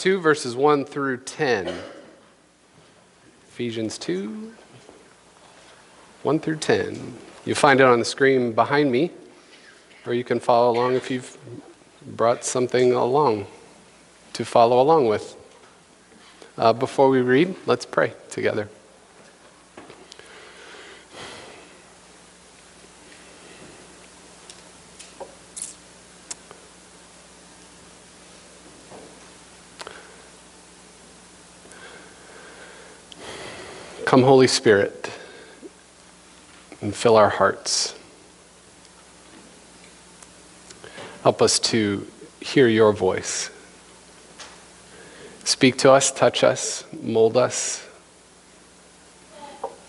2, verses 1 through 10. Ephesians 2, 1 through 10. You'll find it on the screen behind me, or you can follow along if you've brought something along to follow along with. Before we read, let's pray together. Come, Holy Spirit, and fill our hearts. Help us to hear your voice. Speak to us, touch us, mold us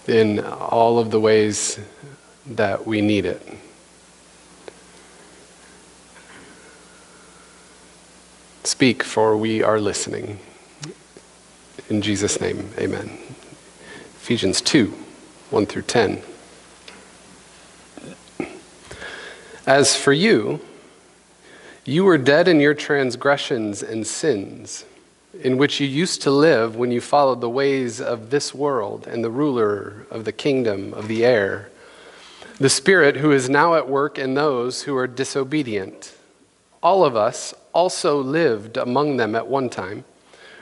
in all of the ways that we need it. Speak, for we are listening. In Jesus' name, amen. Ephesians 2, 1 through 10. As for you, you were dead in your transgressions and sins, in which you used to live when you followed the ways of this world and the ruler of the kingdom of the air, the Spirit who is now at work in those who are disobedient. All of us also lived among them at one time,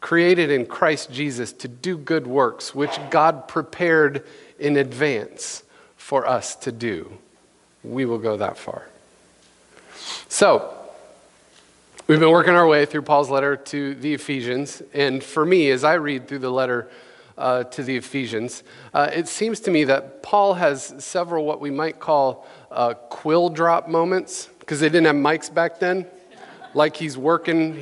created in Christ Jesus to do good works, which God prepared in advance for us to do. We will go that far. So, we've been working our way through Paul's letter to the Ephesians, and for me, as I read through the letter to the Ephesians, it seems to me that Paul has several what we might call quill drop moments, because they didn't have mics back then. Like he's working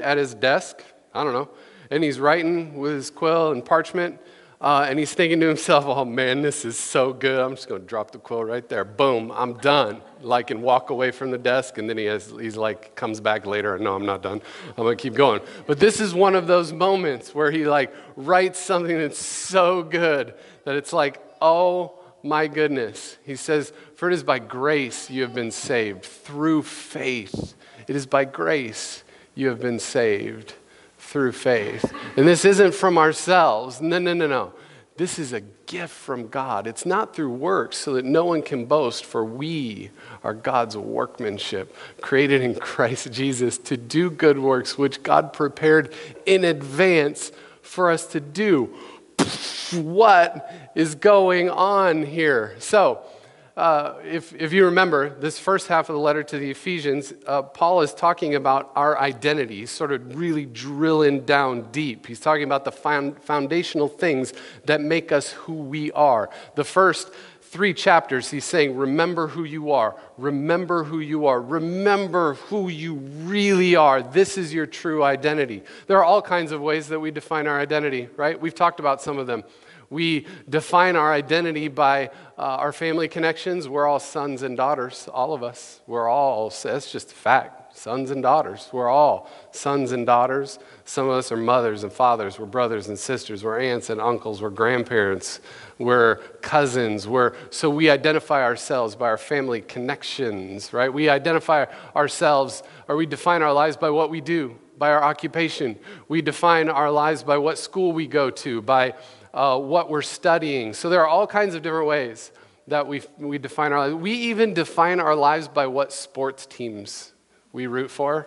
at his desk, I don't know, and he's writing with his quill and parchment, and he's thinking to himself, oh man, this is so good, I'm just going to drop the quill right there, boom, I'm done, like, and walk away from the desk, and then he comes back later, and no, I'm not done, I'm going to keep going. But this is one of those moments where he, writes something that's so good that it's like, oh my goodness. He says, for it is by grace you have been saved, through faith. It is by grace you have been saved through faith. And this isn't from ourselves. No. This is a gift from God. It's not through works, so that no one can boast, for we are God's workmanship, created in Christ Jesus to do good works, which God prepared in advance for us to do. What is going on here? So, if you remember, this first half of the letter to the Ephesians, Paul is talking about our identity. He's sort of really drilling down deep. He's talking about the foundational things that make us who we are. The first 3 chapters, he's saying, remember who you are. Remember who you are. Remember who you really are. This is your true identity. There are all kinds of ways that we define our identity, right? We've talked about some of them. We define our identity by our family connections. We're all sons and daughters, all of us. That's just a fact, sons and daughters. We're all sons and daughters. Some of us are mothers and fathers. We're brothers and sisters. We're aunts and uncles. We're grandparents. We're cousins. So we identify ourselves by our family connections, right? We identify ourselves, or we define our lives by what we do, by our occupation. We define our lives by what school we go to, by what we're studying. So there are all kinds of different ways that we define our lives. We even define our lives by what sports teams we root for.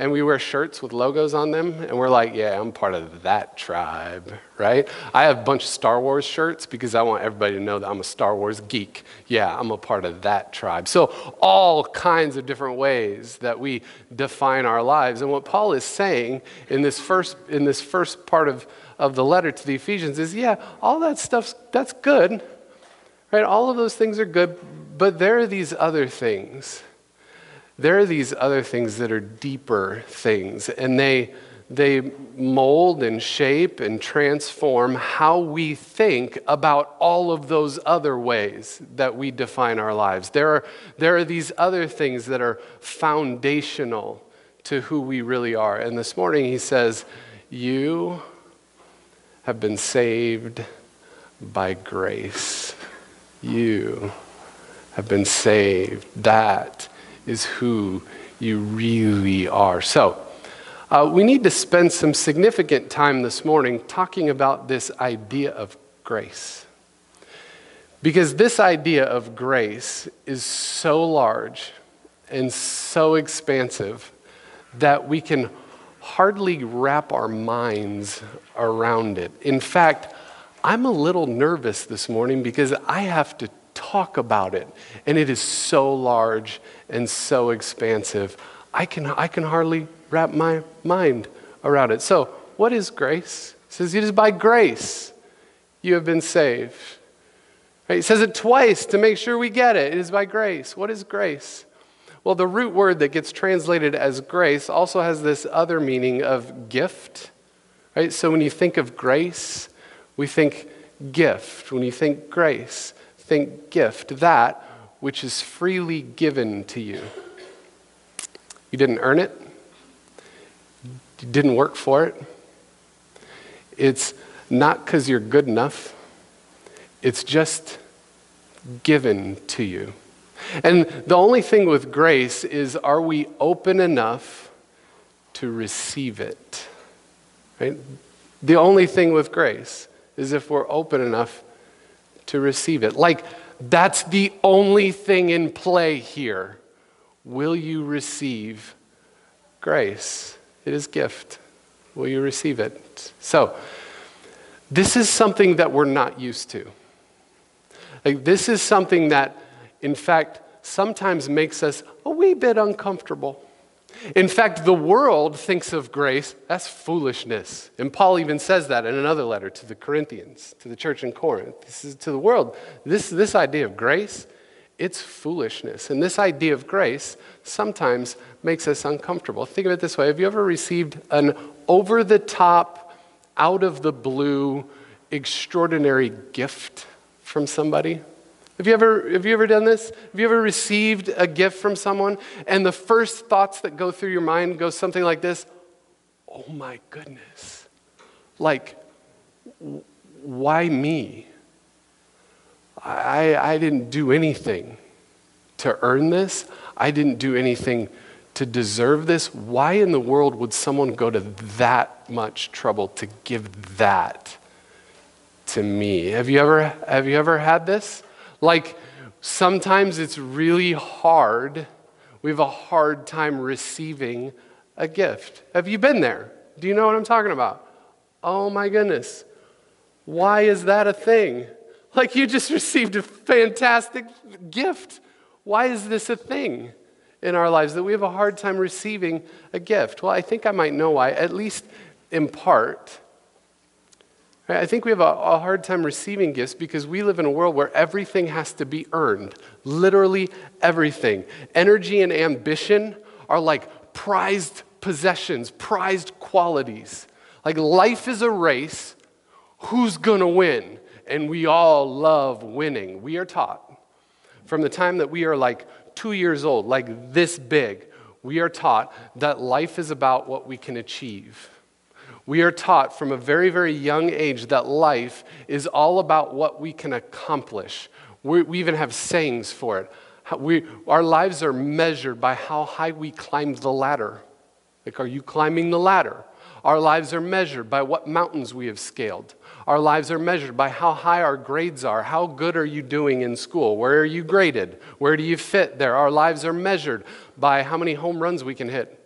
and we wear shirts with logos on them, and we're like, yeah, I'm part of that tribe, right? I have a bunch of Star Wars shirts because I want everybody to know that I'm a Star Wars geek. Yeah, I'm a part of that tribe. So all kinds of different ways that we define our lives. And what Paul is saying in this first part of the letter to the Ephesians is, yeah, all that stuff's, that's good, right? All of those things are good, but there are these other things. There are these other things that are deeper things, and they mold and shape and transform how we think about all of those other ways that we define our lives. There are these other things that are foundational to who we really are. And this morning he says, you have been saved by grace. You have been saved. That is who you really are. So we need to spend some significant time this morning talking about this idea of grace. Because this idea of grace is so large and so expansive that we can hardly wrap our minds around it. In fact, I'm a little nervous this morning because I have to talk about it, and it is so large and so expansive. I can hardly wrap my mind around it. So, what is grace? It says it is by grace you have been saved. Right? It says it twice to make sure we get it. It is by grace. What is grace? Well, the root word that gets translated as grace also has this other meaning of gift. Right? So when you think of grace, we think gift. When you think grace, think gift, that which is freely given to you. You didn't earn it. You didn't work for it. It's not because you're good enough. It's just given to you. And the only thing with grace is, are we open enough to receive it? Right? The only thing with grace is if we're open enough to receive it. Like, that's the only thing in play here. Will you receive grace? It is gift. Will you receive it? So, this is something that we're not used to. Like, this is something that, in fact, sometimes makes us a wee bit uncomfortable. In fact, the world thinks of grace, that's foolishness. And Paul even says that in another letter to the Corinthians, to the church in Corinth. This is to the world. This idea of grace, it's foolishness. And this idea of grace sometimes makes us uncomfortable. Think of it this way. Have you ever received an over-the-top, out-of-the-blue, extraordinary gift from somebody? Have you ever done this? Have you ever received a gift from someone and the first thoughts that go through your mind go something like this? Oh my goodness. Like, why me? I didn't do anything to earn this. I didn't do anything to deserve this. Why in the world would someone go to that much trouble to give that to me? Have you ever had this? Like, sometimes it's really hard. We have a hard time receiving a gift. Have you been there? Do you know what I'm talking about? Oh my goodness. Why is that a thing? Like, you just received a fantastic gift. Why is this a thing in our lives that we have a hard time receiving a gift? Well, I think I might know why, at least in part. I think we have a hard time receiving gifts because we live in a world where everything has to be earned. Literally everything. Energy and ambition are like prized possessions, prized qualities. Like, life is a race. Who's going to win? And we all love winning. We are taught from the time that we are like 2 years old, like this big, we are taught that life is about what we can achieve. We are taught from a very, very young age that life is all about what we can accomplish. We even have sayings for it. Our lives are measured by how high we climb the ladder. Like, are you climbing the ladder? Our lives are measured by what mountains we have scaled. Our lives are measured by how high our grades are. How good are you doing in school? Where are you graded? Where do you fit there? Our lives are measured by how many home runs we can hit.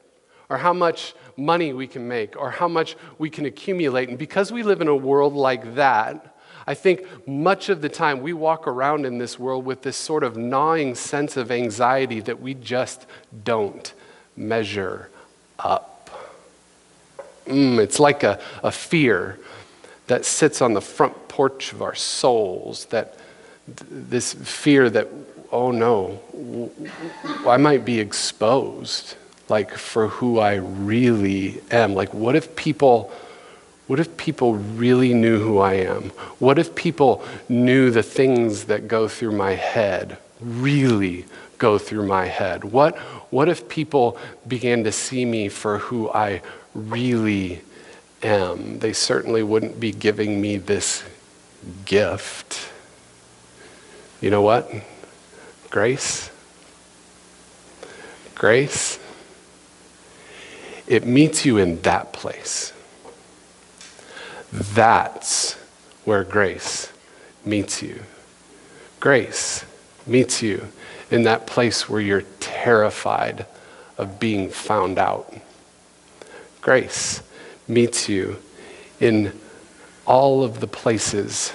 or how much money we can make, or how much we can accumulate. And because we live in a world like that, I think much of the time we walk around in this world with this sort of gnawing sense of anxiety that we just don't measure up. It's like a fear that sits on the front porch of our souls, that this fear that, oh no, I might be exposed, like, for who I really am. Like, what if people really knew who I am? What if people knew the things that go through my head, really go through my head? What if people began to see me for who I really am? They certainly wouldn't be giving me this gift. You know what? Grace. Grace. It meets you in that place. That's where grace meets you. Grace meets you in that place where you're terrified of being found out. Grace meets you in all of the places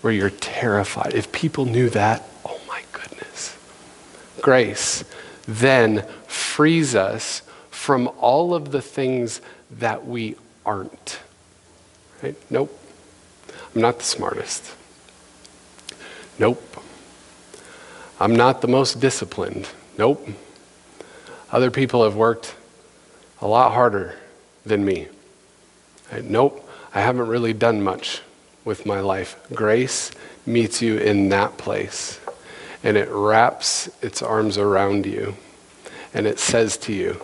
where you're terrified. If people knew that, oh my goodness. Grace then frees us from all of the things that we aren't. Right? Nope, I'm not the smartest. Nope, I'm not the most disciplined. Nope, other people have worked a lot harder than me. Right? Nope, I haven't really done much with my life. Grace meets you in that place, and it wraps its arms around you, and it says to you,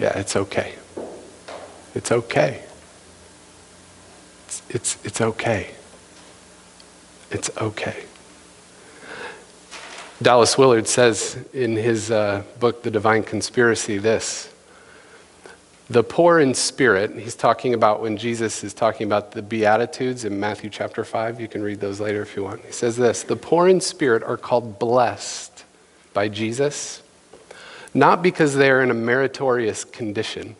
yeah, it's okay. It's okay. It's okay. It's okay. Dallas Willard says in his book, The Divine Conspiracy, this: the poor in spirit, he's talking about when Jesus is talking about the Beatitudes in Matthew chapter 5. You can read those later if you want. He says this: the poor in spirit are called blessed by Jesus, not because they are in a meritorious condition,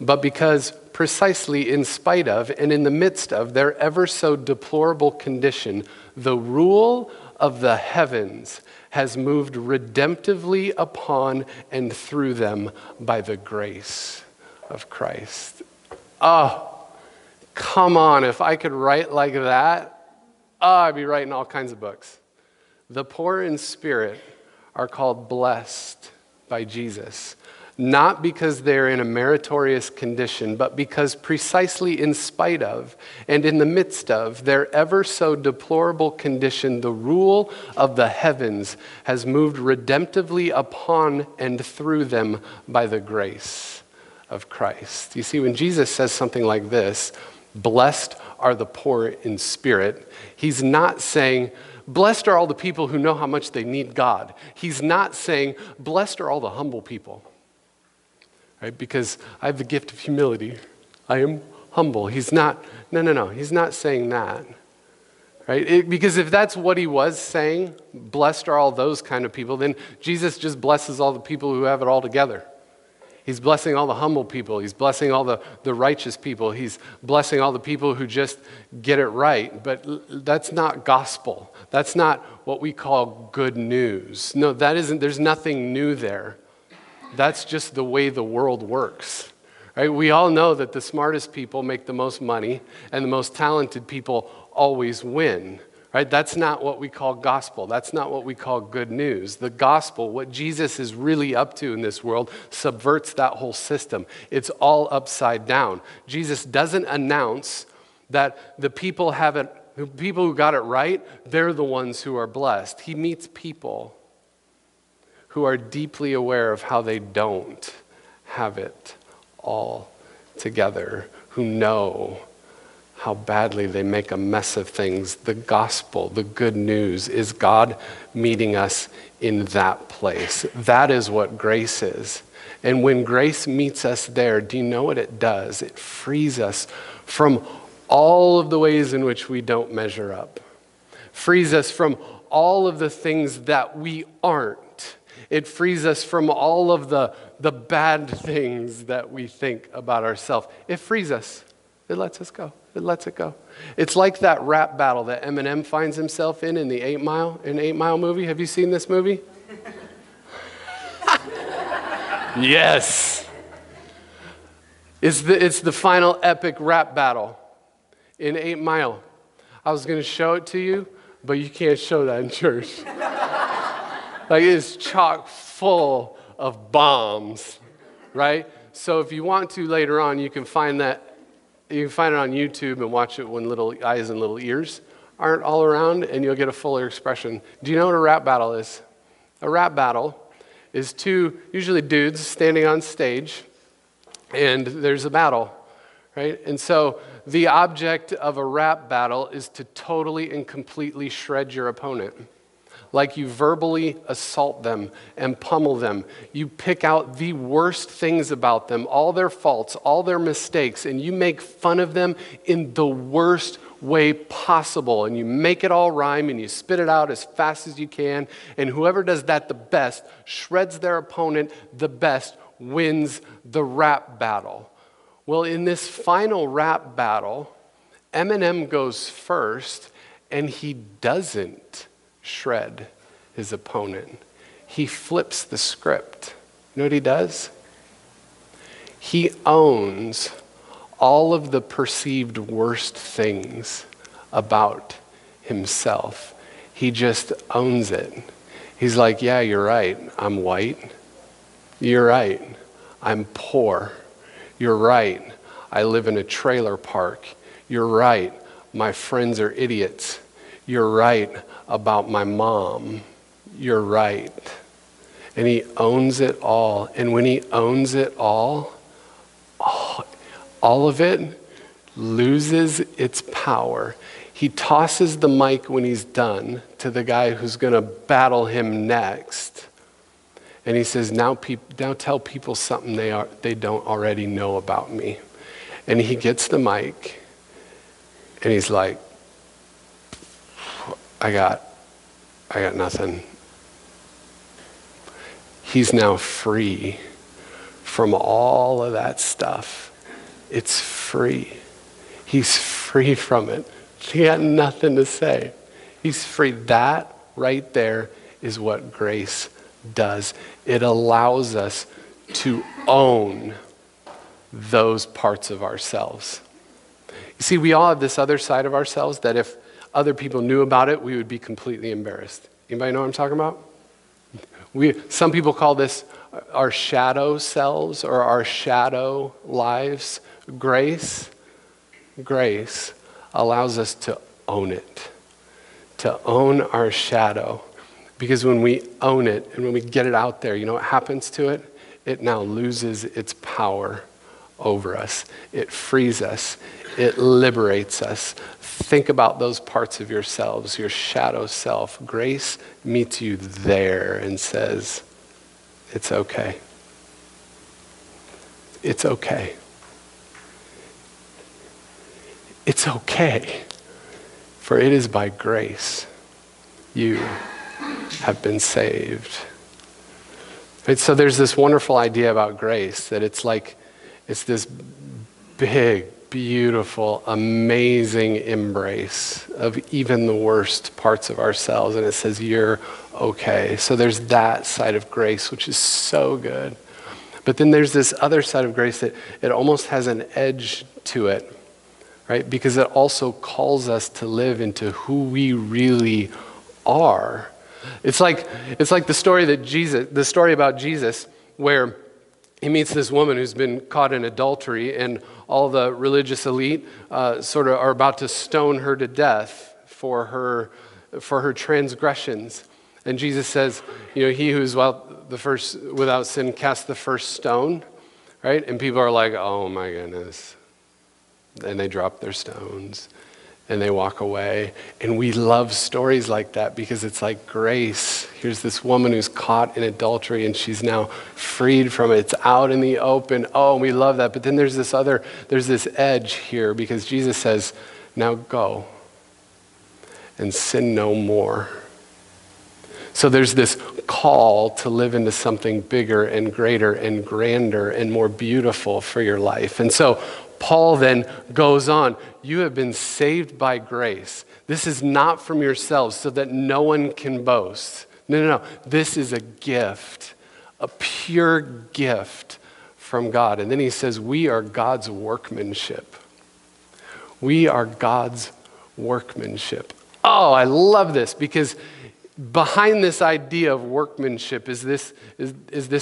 but because precisely in spite of and in the midst of their ever so deplorable condition, the rule of the heavens has moved redemptively upon and through them by the grace of Christ. Oh, come on, if I could write like that, I'd be writing all kinds of books. The poor in spirit are called blessed by Jesus, not because they're in a meritorious condition, but because precisely in spite of and in the midst of their ever so deplorable condition, the rule of the heavens has moved redemptively upon and through them by the grace of Christ. You see, when Jesus says something like this, blessed are the poor in spirit, he's not saying, blessed are all the people who know how much they need God. He's not saying, blessed are all the humble people. Right? Because I have the gift of humility. I am humble. He's not, no. He's not saying that. Right? Because if that's what he was saying, blessed are all those kind of people, then Jesus just blesses all the people who have it all together. He's blessing all the humble people. He's blessing all the righteous people. He's blessing all the people who just get it right. But that's not gospel. That's not what we call good news. No, that isn't. There's nothing new there. That's just the way the world works. Right? We all know that the smartest people make the most money and the most talented people always win. Right? That's not what we call gospel. That's not what we call good news. The gospel, what Jesus is really up to in this world, subverts that whole system. It's all upside down. Jesus doesn't announce that the people have it, the people who got it right, they're the ones who are blessed. He meets people who are deeply aware of how they don't have it all together, who know how badly they make a mess of things. The gospel, the good news, is God meeting us in that place. That is what grace is. And when grace meets us there, do you know what it does? It frees us from all of the ways in which we don't measure up. Frees us from all of the things that we aren't. It frees us from all of the bad things that we think about ourselves. It frees us. It lets us go. It lets it go. It's like that rap battle that Eminem finds himself in the 8 Mile, in 8 Mile movie. Have you seen this movie? Yes. It's the final epic rap battle in 8 Mile. I was going to show it to you, but you can't show that in church. Like, it's chock full of bombs, right? So if you want to later on, you can find that. You can find it on YouTube and watch it when little eyes and little ears aren't all around, and you'll get a fuller expression. Do you know what a rap battle is? A rap battle is two, usually dudes, standing on stage, and there's a battle, right? And so the object of a rap battle is to totally and completely shred your opponent. Like, you verbally assault them and pummel them. You pick out the worst things about them, all their faults, all their mistakes, and you make fun of them in the worst way possible. And you make it all rhyme, and you spit it out as fast as you can. And whoever does that the best, shreds their opponent the best, wins the rap battle. Well, in this final rap battle, Eminem goes first, and he doesn't shred his opponent. He flips the script. You know what he does? He owns all of the perceived worst things about himself. He just owns it. He's like, yeah, you're right. I'm white. You're right. I'm poor. You're right. I live in a trailer park. You're right. My friends are idiots. You're right about my mom. You're right. And he owns it all. And when he owns it all of it loses its power. He tosses the mic when he's done to the guy who's going to battle him next. And he says, now tell people something they don't already know about me. And he gets the mic, and he's like, I got nothing. He's now free from all of that stuff. It's free. He's free from it. He got nothing to say. He's free. That right there is what grace does. It allows us to own those parts of ourselves. You see, we all have this other side of ourselves that if other people knew about it, we would be completely embarrassed. Anybody know what I'm talking about? Some people call this our shadow selves or our shadow lives. Grace allows us to own it, to own our shadow. Because when we own it and when we get it out there, you know what happens to it? It now loses its power over us. It frees us. It liberates us. Think about those parts of yourselves, your shadow self. Grace meets you there and says, it's okay. It's okay. It's okay. For it is by grace you have been saved. And so there's this wonderful idea about grace that it's like, it's this big, beautiful, amazing embrace of even the worst parts of ourselves. And it says, you're okay. So there's that side of grace, which is so good. But then there's this other side of grace that it almost has an edge to it, right? Because it also calls us to live into who we really are. It's like the story about Jesus where he meets this woman who's been caught in adultery, and all the religious elite sort of are about to stone her to death for her transgressions. And Jesus says, you know, he who's without sin cast the first stone, right? And people are like, oh my goodness. And they drop their stones and they walk away. And we love stories like that because it's like grace. Here's this woman who's caught in adultery and she's now freed from it. It's out in the open. Oh, we love that. But then there's this edge here because Jesus says, now go and sin no more. So there's this call to live into something bigger and greater and grander and more beautiful for your life. And so Paul then goes on, you have been saved by grace. This is not from yourselves so that no one can boast. No. This is a gift, a pure gift from God. And then he says, we are God's workmanship. We are God's workmanship. Oh, I love this, because behind this idea of workmanship is this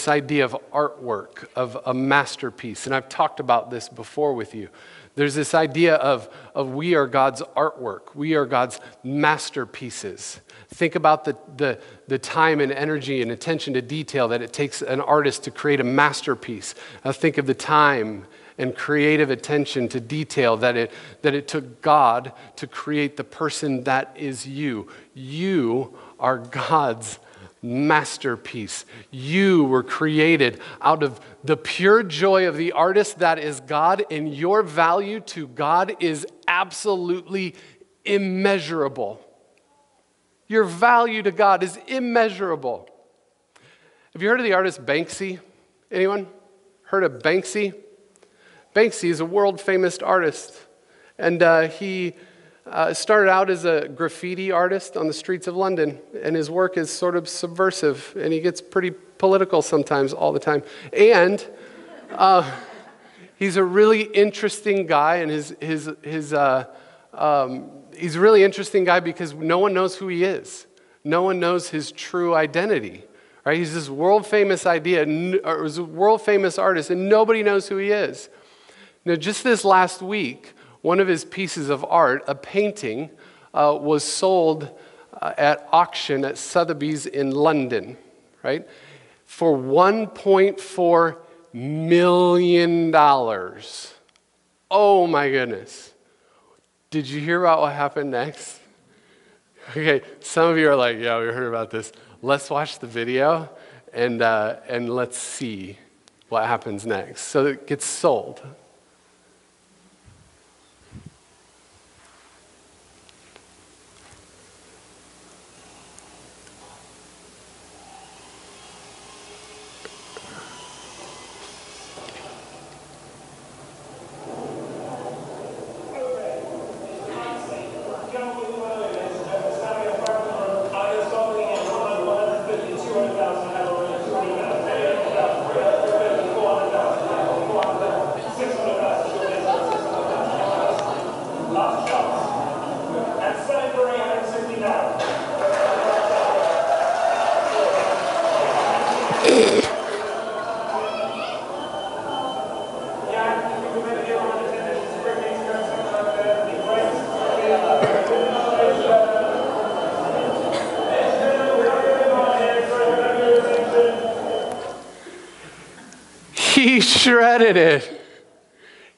idea of artwork, of a masterpiece. And I've talked about this before with you. There's this idea of we are God's artwork. We are God's masterpieces. Think about the time and energy and attention to detail that it takes an artist to create a masterpiece. Think of the time and creative attention to detail that it took God to create the person that is you. You are God's masterpiece. You were created out of the pure joy of the artist that is God, and your value to God is absolutely immeasurable. Your value to God is immeasurable. Have you heard of the artist Banksy? Anyone heard of Banksy? Banksy is a world-famous artist, and he started out as a graffiti artist on the streets of London, and his work is sort of subversive, and he gets pretty political sometimes, all the time. And he's a really interesting guy, and he's a really interesting guy because no one knows who he is. No one knows his true identity, right? He's this world-famous world-famous artist, and nobody knows who he is. Now, just this last week, one of his pieces of art, a painting, was sold at auction at Sotheby's in London, right, for $1.4 million. Oh, my goodness. Did you hear about what happened next? Okay, some of you are like, yeah, we heard about this. Let's watch the video and let's see what happens next. So it gets sold. He shredded it.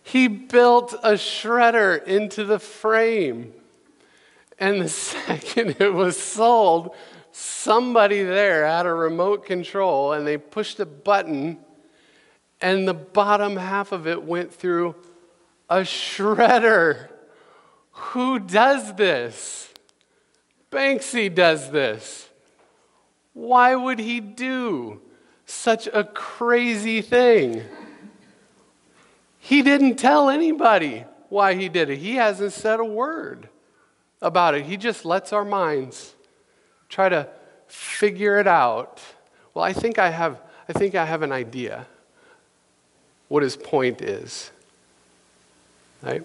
He built a shredder into the frame. And the second it was sold, somebody there had a remote control and they pushed a button and the bottom half of it went through a shredder. Who does this? Banksy does this. Why would he do such a crazy thing? He didn't tell anybody why he did it. He hasn't said a word about it. He just lets our minds try to figure it out. Well, I think I have an idea what his point is. Right?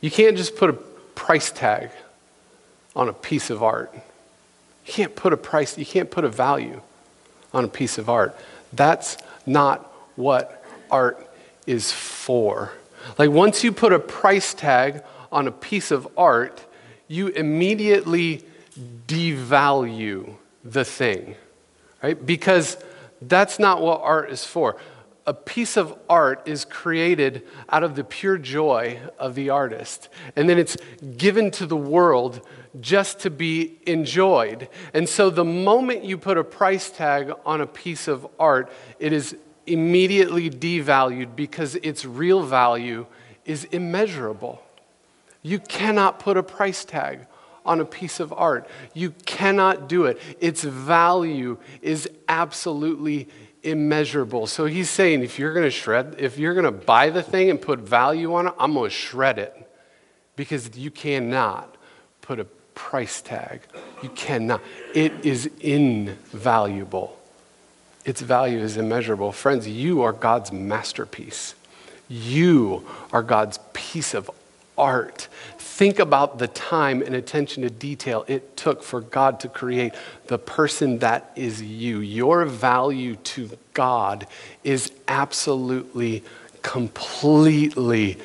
You can't just put a price tag on a piece of art. You can't put a value on a piece of art. That's not what art is for. Like, once you put a price tag on a piece of art, you immediately devalue the thing, right? Because that's not what art is for. A piece of art is created out of the pure joy of the artist, and then it's given to the world just to be enjoyed. And so the moment you put a price tag on a piece of art, it is immediately devalued because its real value is immeasurable. You cannot put a price tag on a piece of art. You cannot do it. Its value is absolutely immeasurable. So he's saying, if you're going to shred, if you're going to buy the thing and put value on it, I'm going to shred it, because you cannot put a price tag. You cannot. It is invaluable. Its value is immeasurable. Friends, you are God's masterpiece. You are God's piece of art. Think about the time and attention to detail it took for God to create the person that is you. Your value to God is absolutely, completely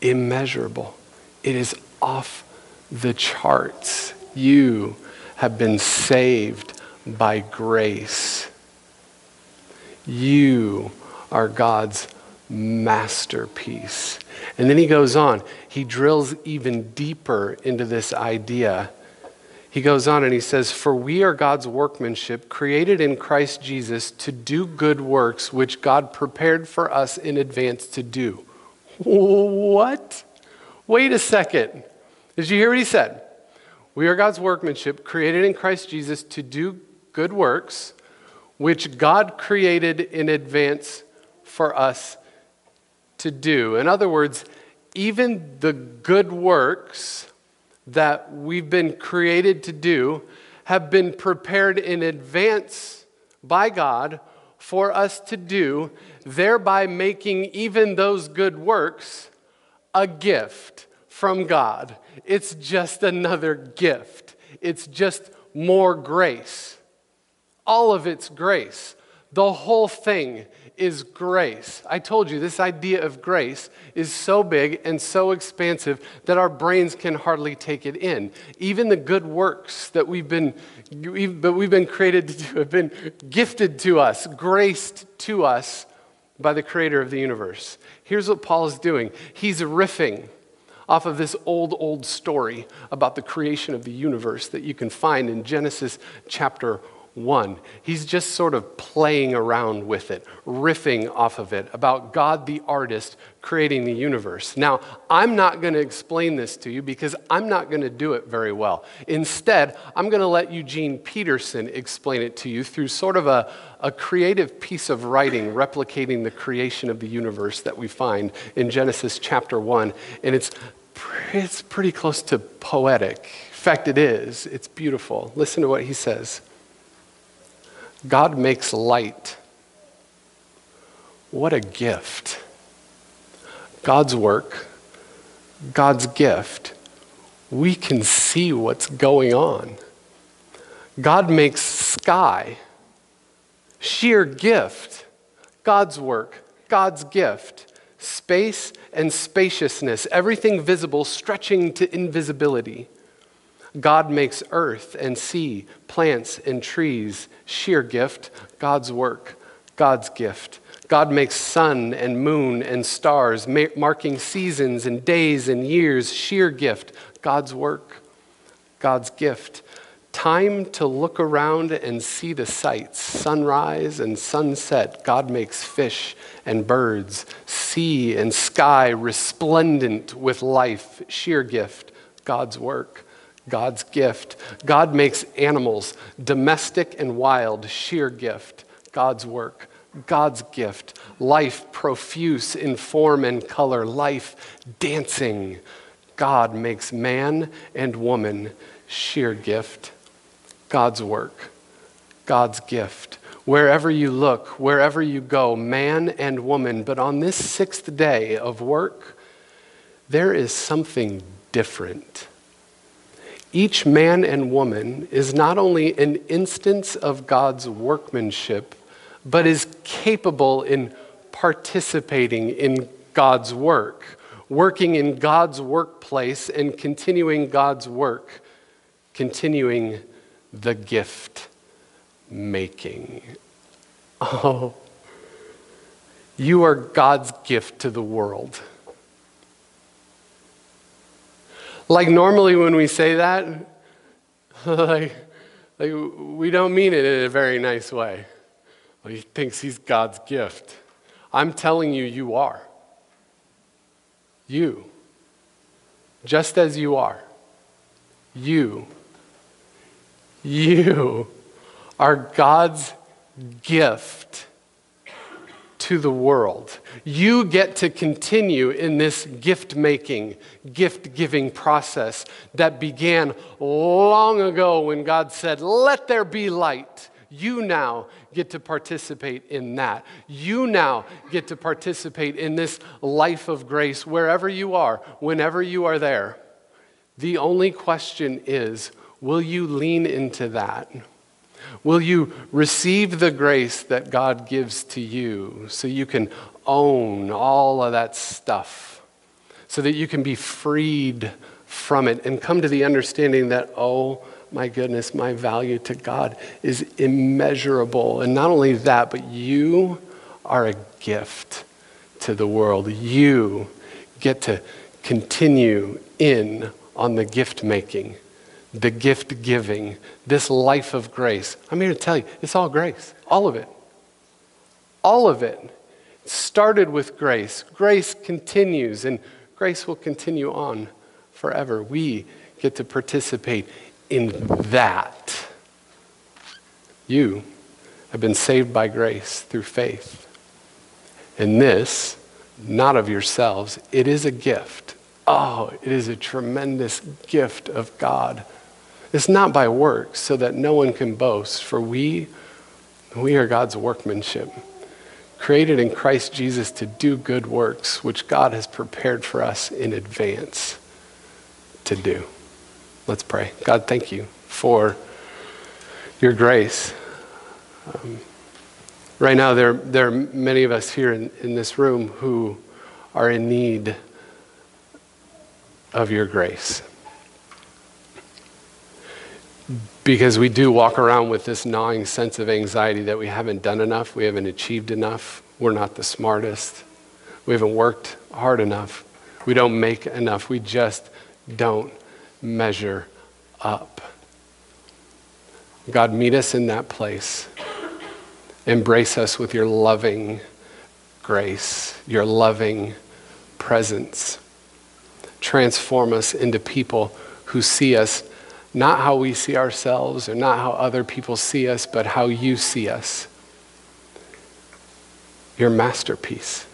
immeasurable. It is off the charts. You have been saved by grace. You are God's masterpiece. And then he goes on. He drills even deeper into this idea. He goes on and he says, "For we are God's workmanship, created in Christ Jesus to do good works, which God prepared for us in advance to do." What? Wait a second. Did you hear what he said? We are God's workmanship, created in Christ Jesus to do good works, which God created in advance for us to do. In other words, even the good works that we've been created to do have been prepared in advance by God for us to do, thereby making even those good works a gift from God. It's just another gift. It's just more grace. All of it's grace. The whole thing is grace. I told you, this idea of grace is so big and so expansive that our brains can hardly take it in. Even the good works that we've been created to do have been gifted to us, graced to us by the creator of the universe. Here's what Paul's doing. He's riffing off of this old story about the creation of the universe that you can find in Genesis chapter 1. He's just sort of playing around with it, riffing off of it, about God the artist creating the universe. Now, I'm not going to explain this to you because I'm not going to do it very well. Instead, I'm going to let Eugene Peterson explain it to you through sort of a creative piece of writing replicating the creation of the universe that we find in Genesis chapter 1. And it's pretty close to poetic. In fact, it is. It's beautiful. Listen to what he says. God makes light. What a gift. God's work, God's gift. We can see what's going on. God makes sky. Sheer gift. God's work, God's gift. Space and spaciousness, everything visible stretching to invisibility. God makes earth and sea, plants and trees, sheer gift, God's work, God's gift. God makes sun and moon and stars, marking seasons and days and years, sheer gift, God's work, God's gift. Time to look around and see the sights, sunrise and sunset. God makes fish and birds, sea and sky resplendent with life, sheer gift, God's work. God's gift. God makes animals, domestic and wild, sheer gift. God's work. God's gift. Life profuse in form and color. Life dancing. God makes man and woman, sheer gift. God's work. God's gift. Wherever you look, wherever you go, man and woman. But on this sixth day of work, there is something different. Each man and woman is not only an instance of God's workmanship, but is capable in participating in God's work, working in God's workplace and continuing God's work, continuing the gift making. Oh, you are God's gift to the world. Like normally when we say that, like we don't mean it in a very nice way. Like he thinks he's God's gift. I'm telling you, you are. You. Just as you are. You are God's gift to the world. You get to continue in this gift-making, gift-giving process that began long ago when God said, "Let there be light." You now get to participate in that. You now get to participate in this life of grace wherever you are, whenever you are there. The only question is, will you lean into that? Will you receive the grace that God gives to you so you can own all of that stuff, so that you can be freed from it and come to the understanding that, oh, my goodness, my value to God is immeasurable. And not only that, but you are a gift to the world. You get to continue in on the gift making, the gift giving, this life of grace. I'm here to tell you, it's all grace, all of it. All of it started with grace. Grace continues, and grace will continue on forever. We get to participate in that. You have been saved by grace through faith. And this, not of yourselves, it is a gift. Oh, it is a tremendous gift of God. It's not by works, so that no one can boast, for we are God's workmanship, created in Christ Jesus to do good works, which God has prepared for us in advance to do. Let's pray. God, thank you for your grace. Right now, there are many of us here in this room who are in need of your grace, because we do walk around with this gnawing sense of anxiety that we haven't done enough, we haven't achieved enough, we're not the smartest, we haven't worked hard enough, we don't make enough, we just don't measure up. God, meet us in that place. Embrace us with your loving grace, your loving presence. Transform us into people who see us, not how we see ourselves or not how other people see us, but how you see us. Your masterpiece,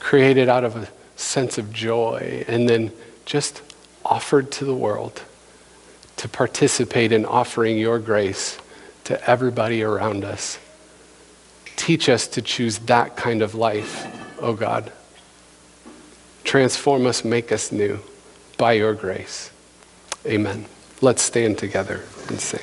created out of a sense of joy and then just offered to the world to participate in offering your grace to everybody around us. Teach us to choose that kind of life, oh God. Transform us, make us new by your grace. Amen. Let's stand together and sing.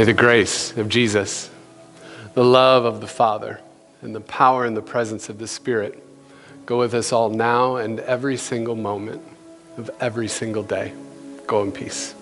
May the grace of Jesus, the love of the Father, and the power and the presence of the Spirit go with us all now and every single moment of every single day. Go in peace.